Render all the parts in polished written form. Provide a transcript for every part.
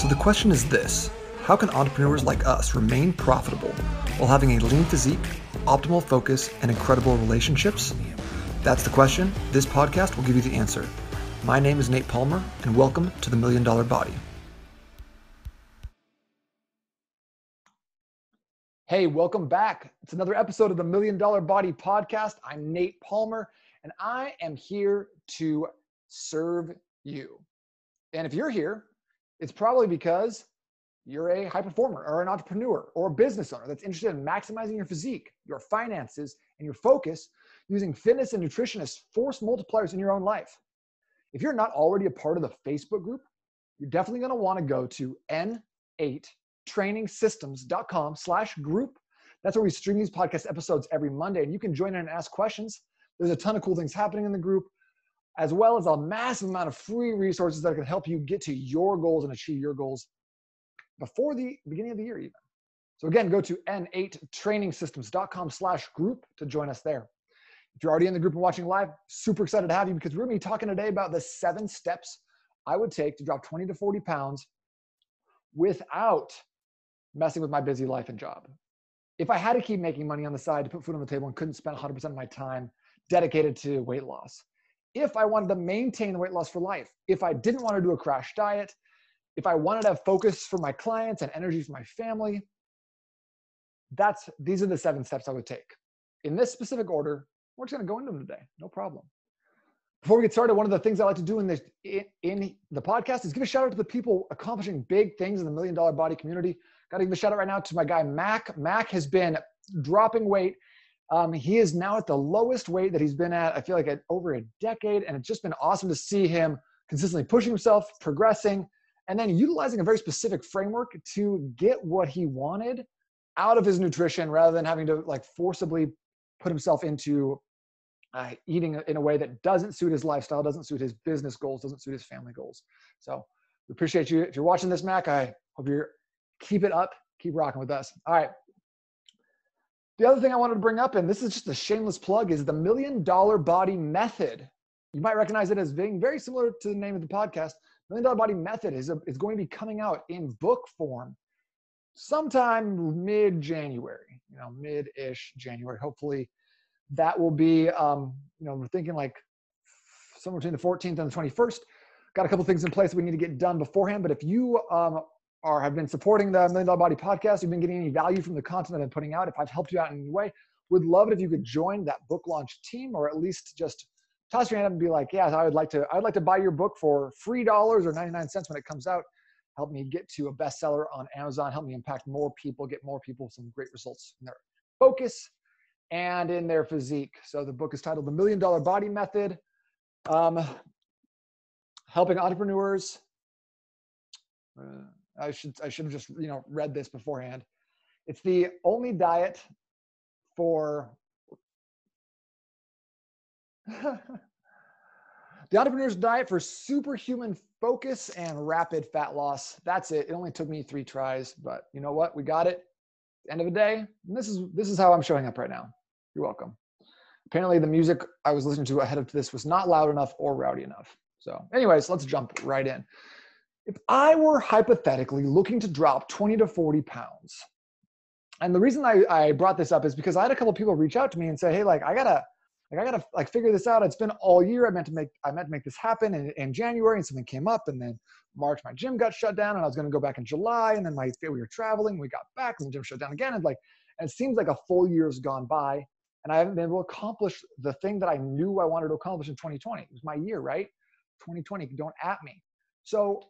So the question is this: how can entrepreneurs like us remain profitable while having a lean physique, optimal focus, and incredible relationships? That's the question. This podcast will give you the answer. My name is Nate Palmer, and welcome to the Million Dollar Body. Hey, welcome back. It's another episode of the Million Dollar Body Podcast. I'm Nate Palmer, and I am here to serve you. And if you're here, it's probably because you're a high performer or an entrepreneur or a business owner that's interested in maximizing your physique, your finances, and your focus using fitness and nutrition as force multipliers in your own life. If you're not already a part of the Facebook group, you're definitely going to want to go to n8trainingsystems.com/group. That's where we stream these podcast episodes every Monday, and you can join in and ask questions. There's a ton of cool things happening in the group, as well as a massive amount of free resources that can help you get to your goals and achieve your goals before the beginning of the year even. So again, go to n8trainingsystems.com/group to join us there. If you're already in the group and watching live, super excited to have you, because we're going to be talking today about the 7 steps I would take to drop 20 to 40 pounds without messing with my busy life and job. If I had to keep making money on the side to put food on the table and couldn't spend 100% of my time dedicated to weight loss. If I wanted to maintain the weight loss for life. If I didn't want to do a crash diet. If I wanted to have focus for my clients and energy for my family. These are the 7 steps I would take. In this specific order, we're just going to go into them today. No problem. Before we get started, one of the things I like to do in the podcast is give a shout out to the people accomplishing big things in the Million Dollar Body community. Got to give a shout out right now to my guy, Mac. Mac has been dropping weight. He is now at the lowest weight that he's been at, I feel like, at over a decade. And it's just been awesome to see him consistently pushing himself, progressing, and then utilizing a very specific framework to get what he wanted out of his nutrition rather than having to like forcibly put himself into eating in a way that doesn't suit his lifestyle, doesn't suit his business goals, doesn't suit his family goals. So we appreciate you. If you're watching this, Mac, I hope you keep it up, keep rocking with us. All right. The other thing I wanted to bring up, and this is just a shameless plug, is the Million Dollar Body Method. You might recognize it as being very similar to the name of the podcast. Million Dollar Body Method is going to be coming out in book form sometime mid-January, mid-ish January. Hopefully that will be, we're thinking like somewhere between the 14th and the 21st. Got a couple things in place that we need to get done beforehand. But if you have been supporting the Million Dollar Body Podcast, you've been getting any value from the content I've been putting out, if I've helped you out in any way, would love it if you could join that book launch team, or at least just toss your hand up and be like, yeah, I'd like to buy your book for $3 or 99 cents when it comes out. Help me get to a bestseller on Amazon. Help me impact more people, get more people some great results in their focus and in their physique. So the book is titled The Million Dollar Body Method, helping entrepreneurs. I should have just read this beforehand. It's the only diet for the entrepreneur's diet for superhuman focus and rapid fat loss. That's it. It only took me 3 tries, but you know what? We got it. End of the day. And this is how I'm showing up right now. You're welcome. Apparently the music I was listening to ahead of this was not loud enough or rowdy enough. So anyways, let's jump right in. If I were hypothetically looking to drop 20 to 40 pounds, and the reason I brought this up is because I had a couple of people reach out to me and say, hey, I gotta figure this out. It's been all year. I meant to make this happen in January, and something came up, and then March my gym got shut down, and I was gonna go back in July, and then we were traveling, we got back, and the gym shut down again, and it seems like a full year's gone by, and I haven't been able to accomplish the thing that I knew I wanted to accomplish in 2020. It was my year, right? 2020, don't at me. So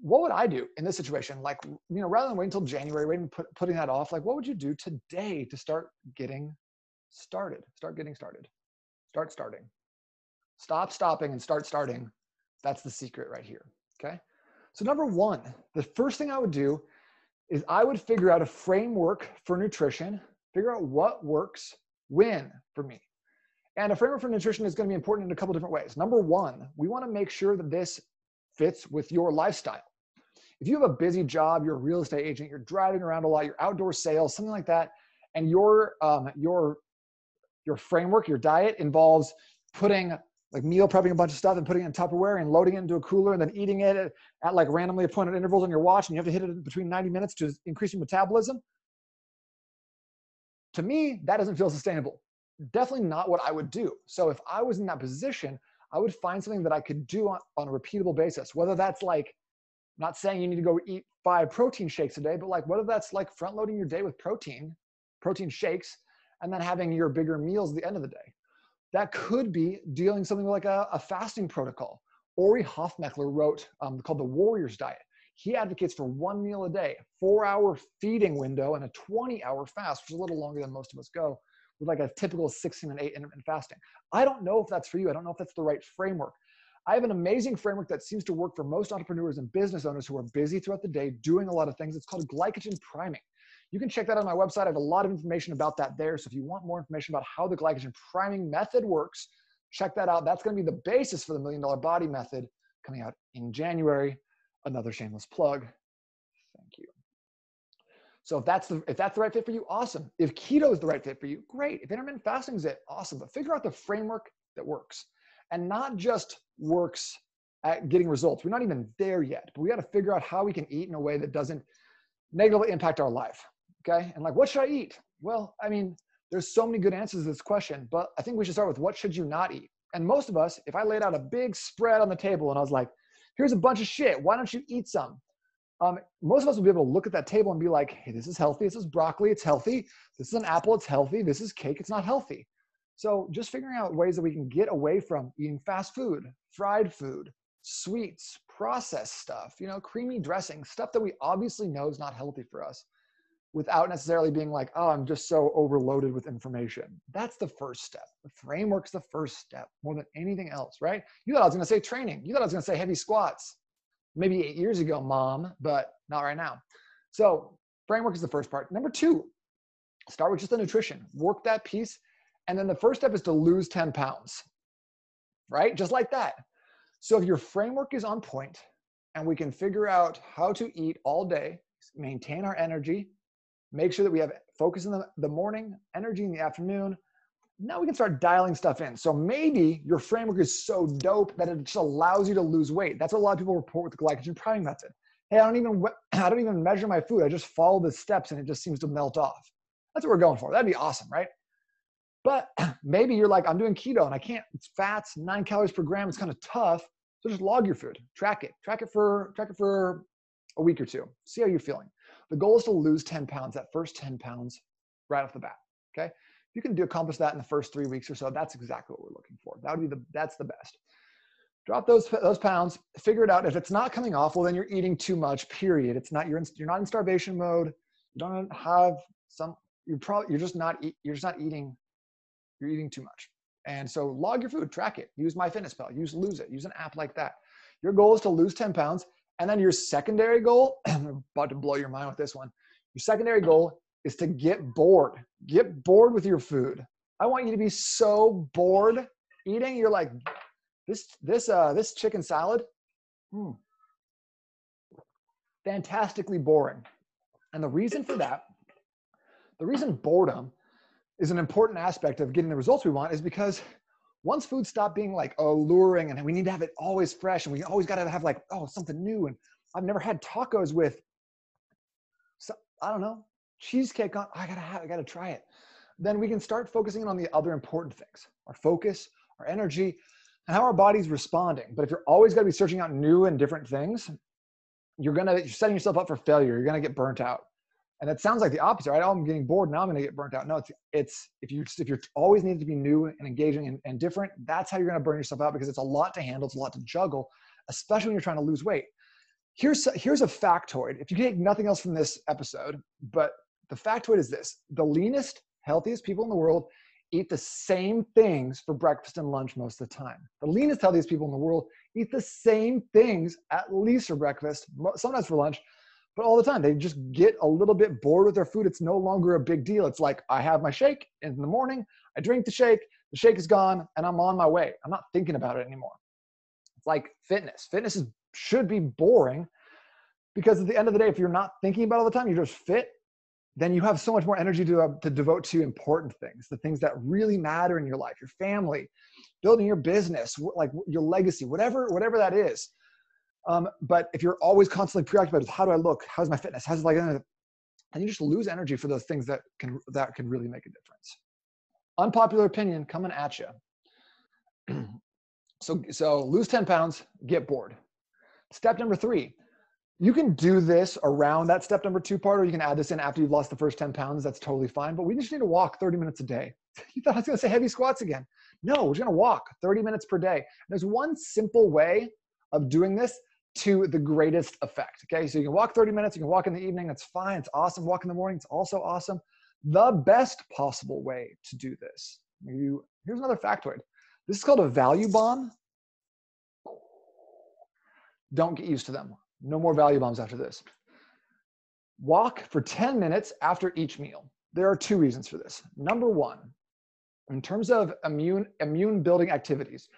what would I do in this situation? Rather than waiting until January, putting that off, what would you do today to start getting started? Start starting. Stop stopping and start starting. That's the secret right here, okay? So number 1, the first thing I would do is I would figure out a framework for nutrition, figure out what works when for me. And a framework for nutrition is going to be important in a couple different ways. Number 1, we want to make sure that this fits with your lifestyle. If you have a busy job, you're a real estate agent, you're driving around a lot, you're outdoor sales, something like that, and your framework, your diet involves putting like meal prepping a bunch of stuff and putting it in Tupperware and loading it into a cooler and then eating it at like randomly appointed intervals on your watch, and you have to hit it between 90 minutes to increase your metabolism. To me, that doesn't feel sustainable. Definitely not what I would do. So if I was in that position, I would find something that I could do on a repeatable basis, whether that's like, I'm not saying you need to go eat 5 protein shakes a day, but like whether that's like front loading your day with protein shakes, and then having your bigger meals at the end of the day. That could be dealing something like a fasting protocol. Ori Hoffmeckler wrote called The Warrior's Diet. He advocates for 1 meal a day, 4-hour feeding window, and a 20-hour fast, which is a little longer than most of us go, with like a typical 16 and 8 intermittent fasting. I don't know if that's for you. I don't know if that's the right framework. I have an amazing framework that seems to work for most entrepreneurs and business owners who are busy throughout the day doing a lot of things. It's called glycogen priming. You can check that out on my website. I have a lot of information about that there. So if you want more information about how the glycogen priming method works, check that out. That's going to be the basis for the $1 Million Body Method coming out in January. Another shameless plug. Thank you. So if that's the right fit for you, awesome. If keto is the right fit for you, great. If intermittent fasting is it, awesome. But figure out the framework that works, and not just works at getting results. We're not even there yet, but we got to figure out how we can eat in a way that doesn't negatively impact our life. Okay. And like, what should I eat? Well, I mean, there's so many good answers to this question, but I think we should start with what should you not eat? And most of us, if I laid out a big spread on the table and I was like, here's a bunch of shit, why don't you eat some? Most of us will be able to look at that table and be like, hey, this is healthy. This is broccoli. It's healthy. This is an apple. It's healthy. This is cake. It's not healthy. So just figuring out ways that we can get away from eating fast food, fried food, sweets, processed stuff, you know, creamy dressing, stuff that we obviously know is not healthy for us, without necessarily being like, oh, I'm just so overloaded with information. That's the first step. The framework's the first step more than anything else, right? You thought I was going to say training. You thought I was going to say heavy squats. Maybe 8 years ago, mom, but not right now. So framework is the first part. Number 2, start with just the nutrition. Work that piece. And then the first step is to lose 10 pounds, right? Just like that. So if your framework is on point and we can figure out how to eat all day, maintain our energy, make sure that we have focus in the morning, energy in the afternoon, now we can start dialing stuff in. So maybe your framework is so dope that it just allows you to lose weight. That's what a lot of people report with the glycogen priming method. Hey, I don't even measure my food. I just follow the steps and it just seems to melt off. That's what we're going for. That'd be awesome, right? But maybe you're like, I'm doing keto and I can't, it's fats, 9 calories per gram. It's kind of tough. So just log your food, track it for a week or two. See how you're feeling. The goal is to lose 10 pounds, that first 10 pounds right off the bat. Okay. If you can accomplish that in the first 3 weeks or so, that's exactly what we're looking for. That would be that's the best. Drop those pounds, figure it out. If it's not coming off, well, then you're eating too much, period. It's not, you're not in starvation mode. You don't have some, you're eating too much. And so log your food, track it, use MyFitnessPal, use Lose It, use an app like that. Your goal is to lose 10 pounds. And then your secondary goal, I'm about to blow your mind with this one. Your secondary goal is to get bored with your food. I want you to be so bored eating. You're like, this chicken salad, fantastically boring. And the reason boredom is an important aspect of getting the results we want is because once food stopped being like alluring and we need to have it always fresh and we always got to have like, oh, something new. And I've never had tacos with, I don't know, cheesecake on, I gotta try it. Then we can start focusing on the other important things, our focus, our energy, and how our body's responding. But if you're always gonna be searching out new and different things, you're setting yourself up for failure. You're gonna get burnt out. And it sounds like the opposite, right? Oh, I'm getting bored. Now I'm going to get burnt out. No, it's if you're always needed to be new and engaging and different, that's how you're going to burn yourself out, because it's a lot to handle. It's a lot to juggle, especially when you're trying to lose weight. Here's a factoid. If you take nothing else from this episode, but the factoid is this: the leanest, healthiest people in the world eat the same things for breakfast and lunch most of the time. The leanest, healthiest people in the world eat the same things at least for breakfast, sometimes for lunch, but all the time. They just get a little bit bored with their food. It's no longer a big deal. It's like, I have my shake in the morning, I drink the shake is gone, and I'm on my way. I'm not thinking about it anymore. It's like fitness. Fitness should be boring, because at the end of the day, if you're not thinking about it all the time, you're just fit then you have so much more energy to devote to important things, the things that really matter in your life, your family, building your business, like your legacy, whatever that is. But if you're always constantly preoccupied with how do I look, how's my fitness, how's like, and you just lose energy for those things that can really make a difference. Unpopular opinion coming at you. So lose 10 pounds, get bored. Step number 3. You can do this around that step number 2 part, or you can add this in after you've lost the first 10 pounds. That's totally fine. But we just need to walk 30 minutes a day. You thought I was going to say heavy squats again. No, we're going to walk 30 minutes per day. There's one simple way of doing this to the greatest effect. Okay. So you can walk 30 minutes. You can walk in the evening. That's fine. It's awesome. Walk in the morning. It's also awesome. The best possible way to do this. Here's another factoid. This is called a value bomb. Don't get used to them. No more value bombs after this. Walk for 10 minutes after each meal. There are 2 reasons for this. Number 1, in terms of immune building activities,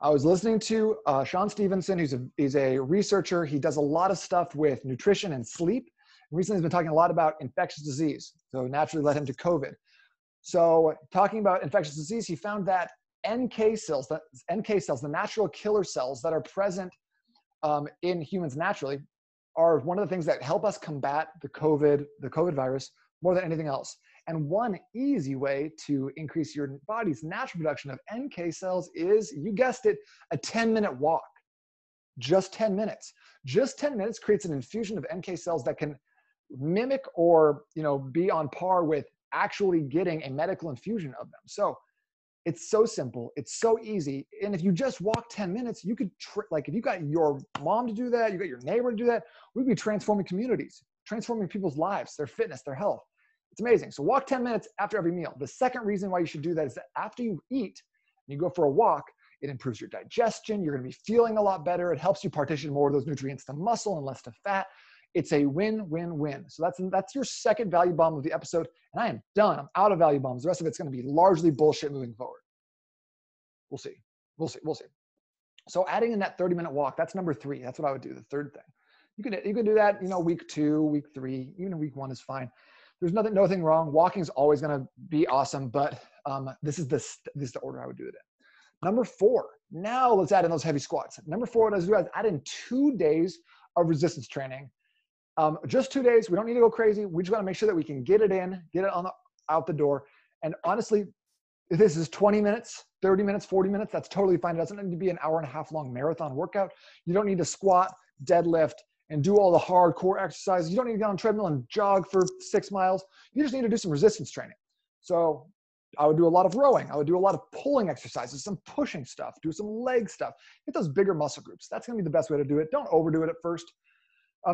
I was listening to Sean Stevenson, who's a researcher. He does a lot of stuff with nutrition and sleep. Recently, he's been talking a lot about infectious disease, so naturally led him to COVID. So talking about infectious disease, he found that NK cells, the natural killer cells that are present in humans naturally, are one of the things that help us combat the COVID virus more than anything else. And one easy way to increase your body's natural production of NK cells is, you guessed it, a 10-minute walk. Just 10 minutes. Just 10 minutes creates an infusion of NK cells that can mimic or, be on par with actually getting a medical infusion of them. So it's so simple. It's so easy. And if you just walk 10 minutes, you could, if you got your mom to do that, you got your neighbor to do that, we'd be transforming communities, transforming people's lives, their fitness, their health. It's amazing. So walk 10 minutes after every meal. The second reason why you should do that is that after you eat and you go for a walk, it improves your digestion. You're going to be feeling a lot better. It helps you partition more of those nutrients to muscle and less to fat. It's a win, win, win. So that's your second value bomb of the episode. And I am done. I'm out of value bombs. The rest of it's going to be largely bullshit moving forward. We'll see. We'll see. We'll see. So adding in that 30-minute walk, that's number 3. That's what I would do. The third thing. You can do that, week 2, week 3, even week 1 is fine. There's nothing wrong. Walking is always going to be awesome, but this is the order I would do it in. Number 4, now let's add in those heavy squats. Number 4, let's add in 2 days of resistance training. Just 2 days. We don't need to go crazy. We just want to make sure that we can get it in, get it out the door. And honestly, if this is 20 minutes, 30 minutes, 40 minutes, that's totally fine. It doesn't need to be an hour-and-a-half long marathon workout. You don't need to squat, deadlift, and do all the hardcore exercises. You don't need to get on a treadmill and jog for 6 miles. You just need to do some resistance training. So I would do a lot of rowing. I would do a lot of pulling exercises, some pushing stuff, do some leg stuff. Get those bigger muscle groups. That's going to be the best way to do it. Don't overdo it at first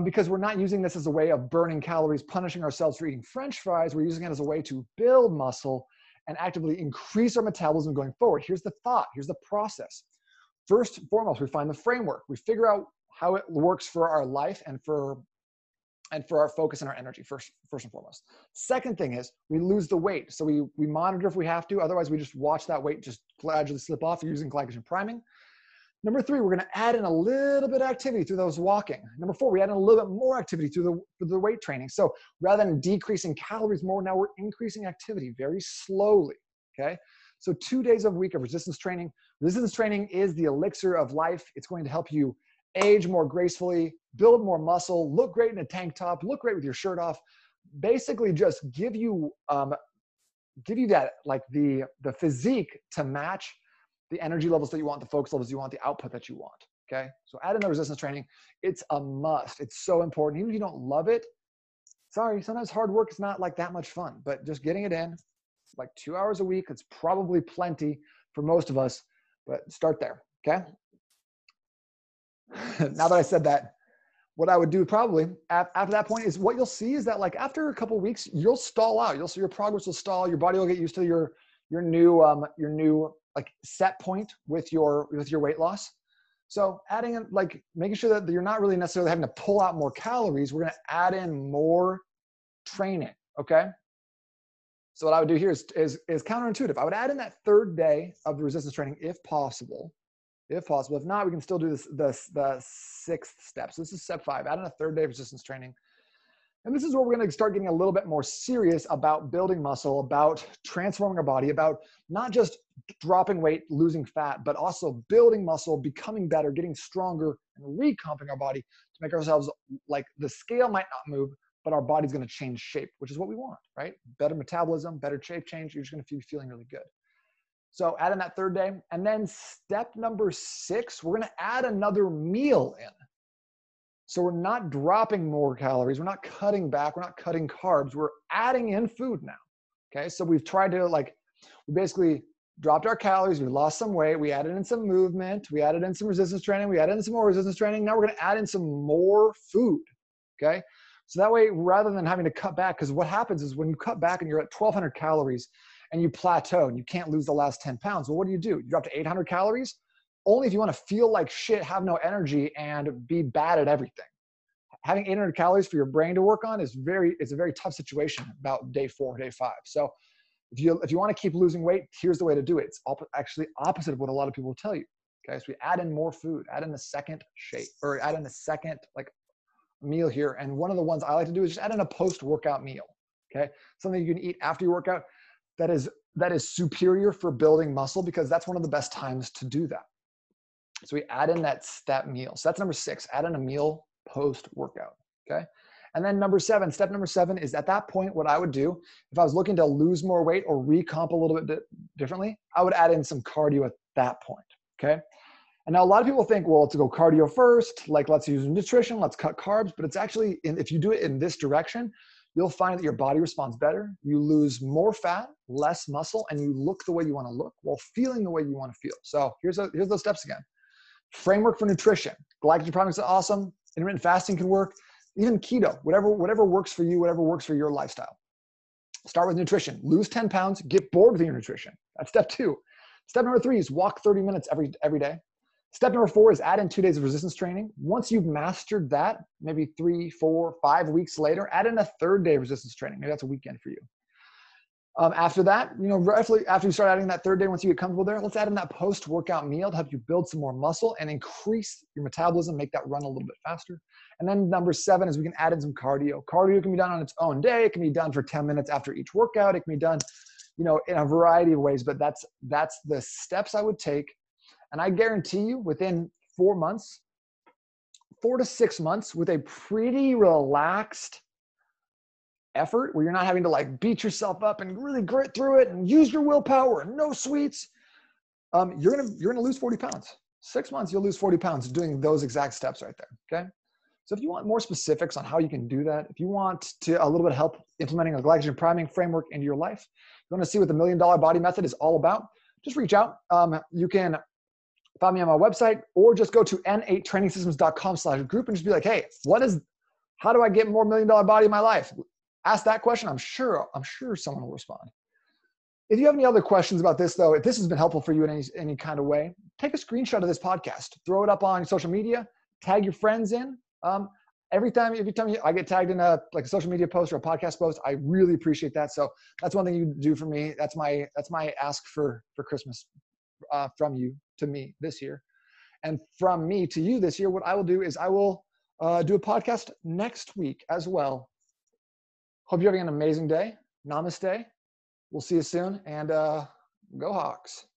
because we're not using this as a way of burning calories, punishing ourselves for eating French fries. We're using it as a way to build muscle and actively increase our metabolism going forward. Here's the thought. Here's the process. First and foremost, we find the framework. We figure out how it works for our life and for our focus and our energy, first and foremost. Second thing is we lose the weight. So we monitor if we have to. Otherwise, we just watch that weight just gradually slip off using glycogen priming. Number 3, we're going to add in a little bit of activity through those walking. Number 4, we add in a little bit more activity through the weight training. So rather than decreasing calories more, now we're increasing activity very slowly, okay? So 2 days a week of resistance training. Resistance training is the elixir of life. It's going to help you age more gracefully, build more muscle, look great in a tank top, look great with your shirt off, basically just give you that, like the physique to match the energy levels that you want, the focus levels you want, the output that you want, okay? So add in the resistance training. It's a must. It's so important. Even if you don't love it, sorry, sometimes hard work is not like that much fun, but just getting it in, like 2 hours a week, it's probably plenty for most of us, but start there, okay? Now that I said that, what I would do probably after that point is what you'll see is that, like, after a couple weeks, you'll stall out. You'll see your progress will stall. Your body will get used to your new like set point with your weight loss. So adding in, like, making sure that you're not really necessarily having to pull out more calories. We're going to add in more training. Okay. So what I would do here is counterintuitive. I would add in that 3rd day of the resistance training if possible. If possible. If not, we can still do the 6th step. So this is step 5. Add in a 3rd day of resistance training. And this is where we're going to start getting a little bit more serious about building muscle, about transforming our body, about not just dropping weight, losing fat, but also building muscle, becoming better, getting stronger, and recomping our body to make ourselves, like, the scale might not move, but our body's going to change shape, which is what we want, right? Better metabolism, better shape change. You're just going to be feeling really good. So add in that third day. And then step number 6, we're going to add another meal in. So we're not dropping more calories. We're not cutting back. We're not cutting carbs. We're adding in food now, okay? So we've tried to, like, we basically dropped our calories. We lost some weight. We added in some movement. We added in some resistance training. We added in some more resistance training. Now we're going to add in some more food, okay? So that way, rather than having to cut back, because what happens is when you cut back and you're at 1,200 calories and you plateau and you can't lose the last 10 pounds, well, what do? You drop to 800 calories? Only if you want to feel like shit, have no energy, and be bad at everything. Having 800 calories for your brain to work on is a very tough situation about day 4, day 5. So if you want to keep losing weight, here's the way to do it. It's actually opposite of what a lot of people tell you. Okay, so we add in more food, add in the second shake, or add in the second, like, meal here. And one of the ones I like to do is just add in a post-workout meal. Okay, something you can eat after your workout that is superior for building muscle, because that's one of the best times to do that. So we add in that meal. So that's number 6, add in a meal post-workout, okay? And then number 7, step number 7 is, at that point, what I would do, if I was looking to lose more weight or recomp a little bit differently, I would add in some cardio at that point, okay? And now a lot of people think, well, let's go cardio first, like, let's use nutrition, let's cut carbs, but it's actually, if you do it in this direction, you'll find that your body responds better, you lose more fat, less muscle, and you look the way you want to look while feeling the way you want to feel. So here's those steps again. Framework for nutrition. Glycogen priming is awesome. Intermittent fasting can work. Even keto, whatever works for you, whatever works for your lifestyle. Start with nutrition. Lose 10 pounds. Get bored with your nutrition. That's step 2. Step number 3 is walk 30 minutes every day. Step number 4 is add in 2 days of resistance training. Once you've mastered that, maybe 3, 4, 5 weeks later, add in a 3rd day of resistance training. Maybe that's a weekend for you. After that, roughly after you start adding that 3rd day, once you get comfortable there, let's add in that post-workout meal to help you build some more muscle and increase your metabolism, make that run a little bit faster. And then number 7 is we can add in some cardio. Cardio can be done on its own day. It can be done for 10 minutes after each workout. It can be done, in a variety of ways, but that's the steps I would take. And I guarantee you within 4 to 6 months with a pretty relaxed effort, where you're not having to, like, beat yourself up and really grit through it and use your willpower and no sweets, you're gonna lose 40 pounds. 6 months, you'll lose 40 pounds doing those exact steps right there, okay? So if you want more specifics on how you can do that, if you want to a little bit of help implementing a glycogen priming framework into your life, you wanna see what the $1 Million Body Method is all about, just reach out. You can find me on my website, or just go to n8trainingsystems.com/group and just be like, hey, how do I get more $1 Million Body in my life? Ask that question. I'm sure someone will respond. If you have any other questions about this, though, if this has been helpful for you in any kind of way, take a screenshot of this podcast, throw it up on social media, tag your friends in. Every time I get tagged in a social media post or a podcast post, I really appreciate that. So that's one thing you do for me. That's my ask for Christmas from you to me this year, and from me to you this year. What I will do is I will do a podcast next week as well. Hope you're having an amazing day. Namaste. We'll see you soon, and go Hawks.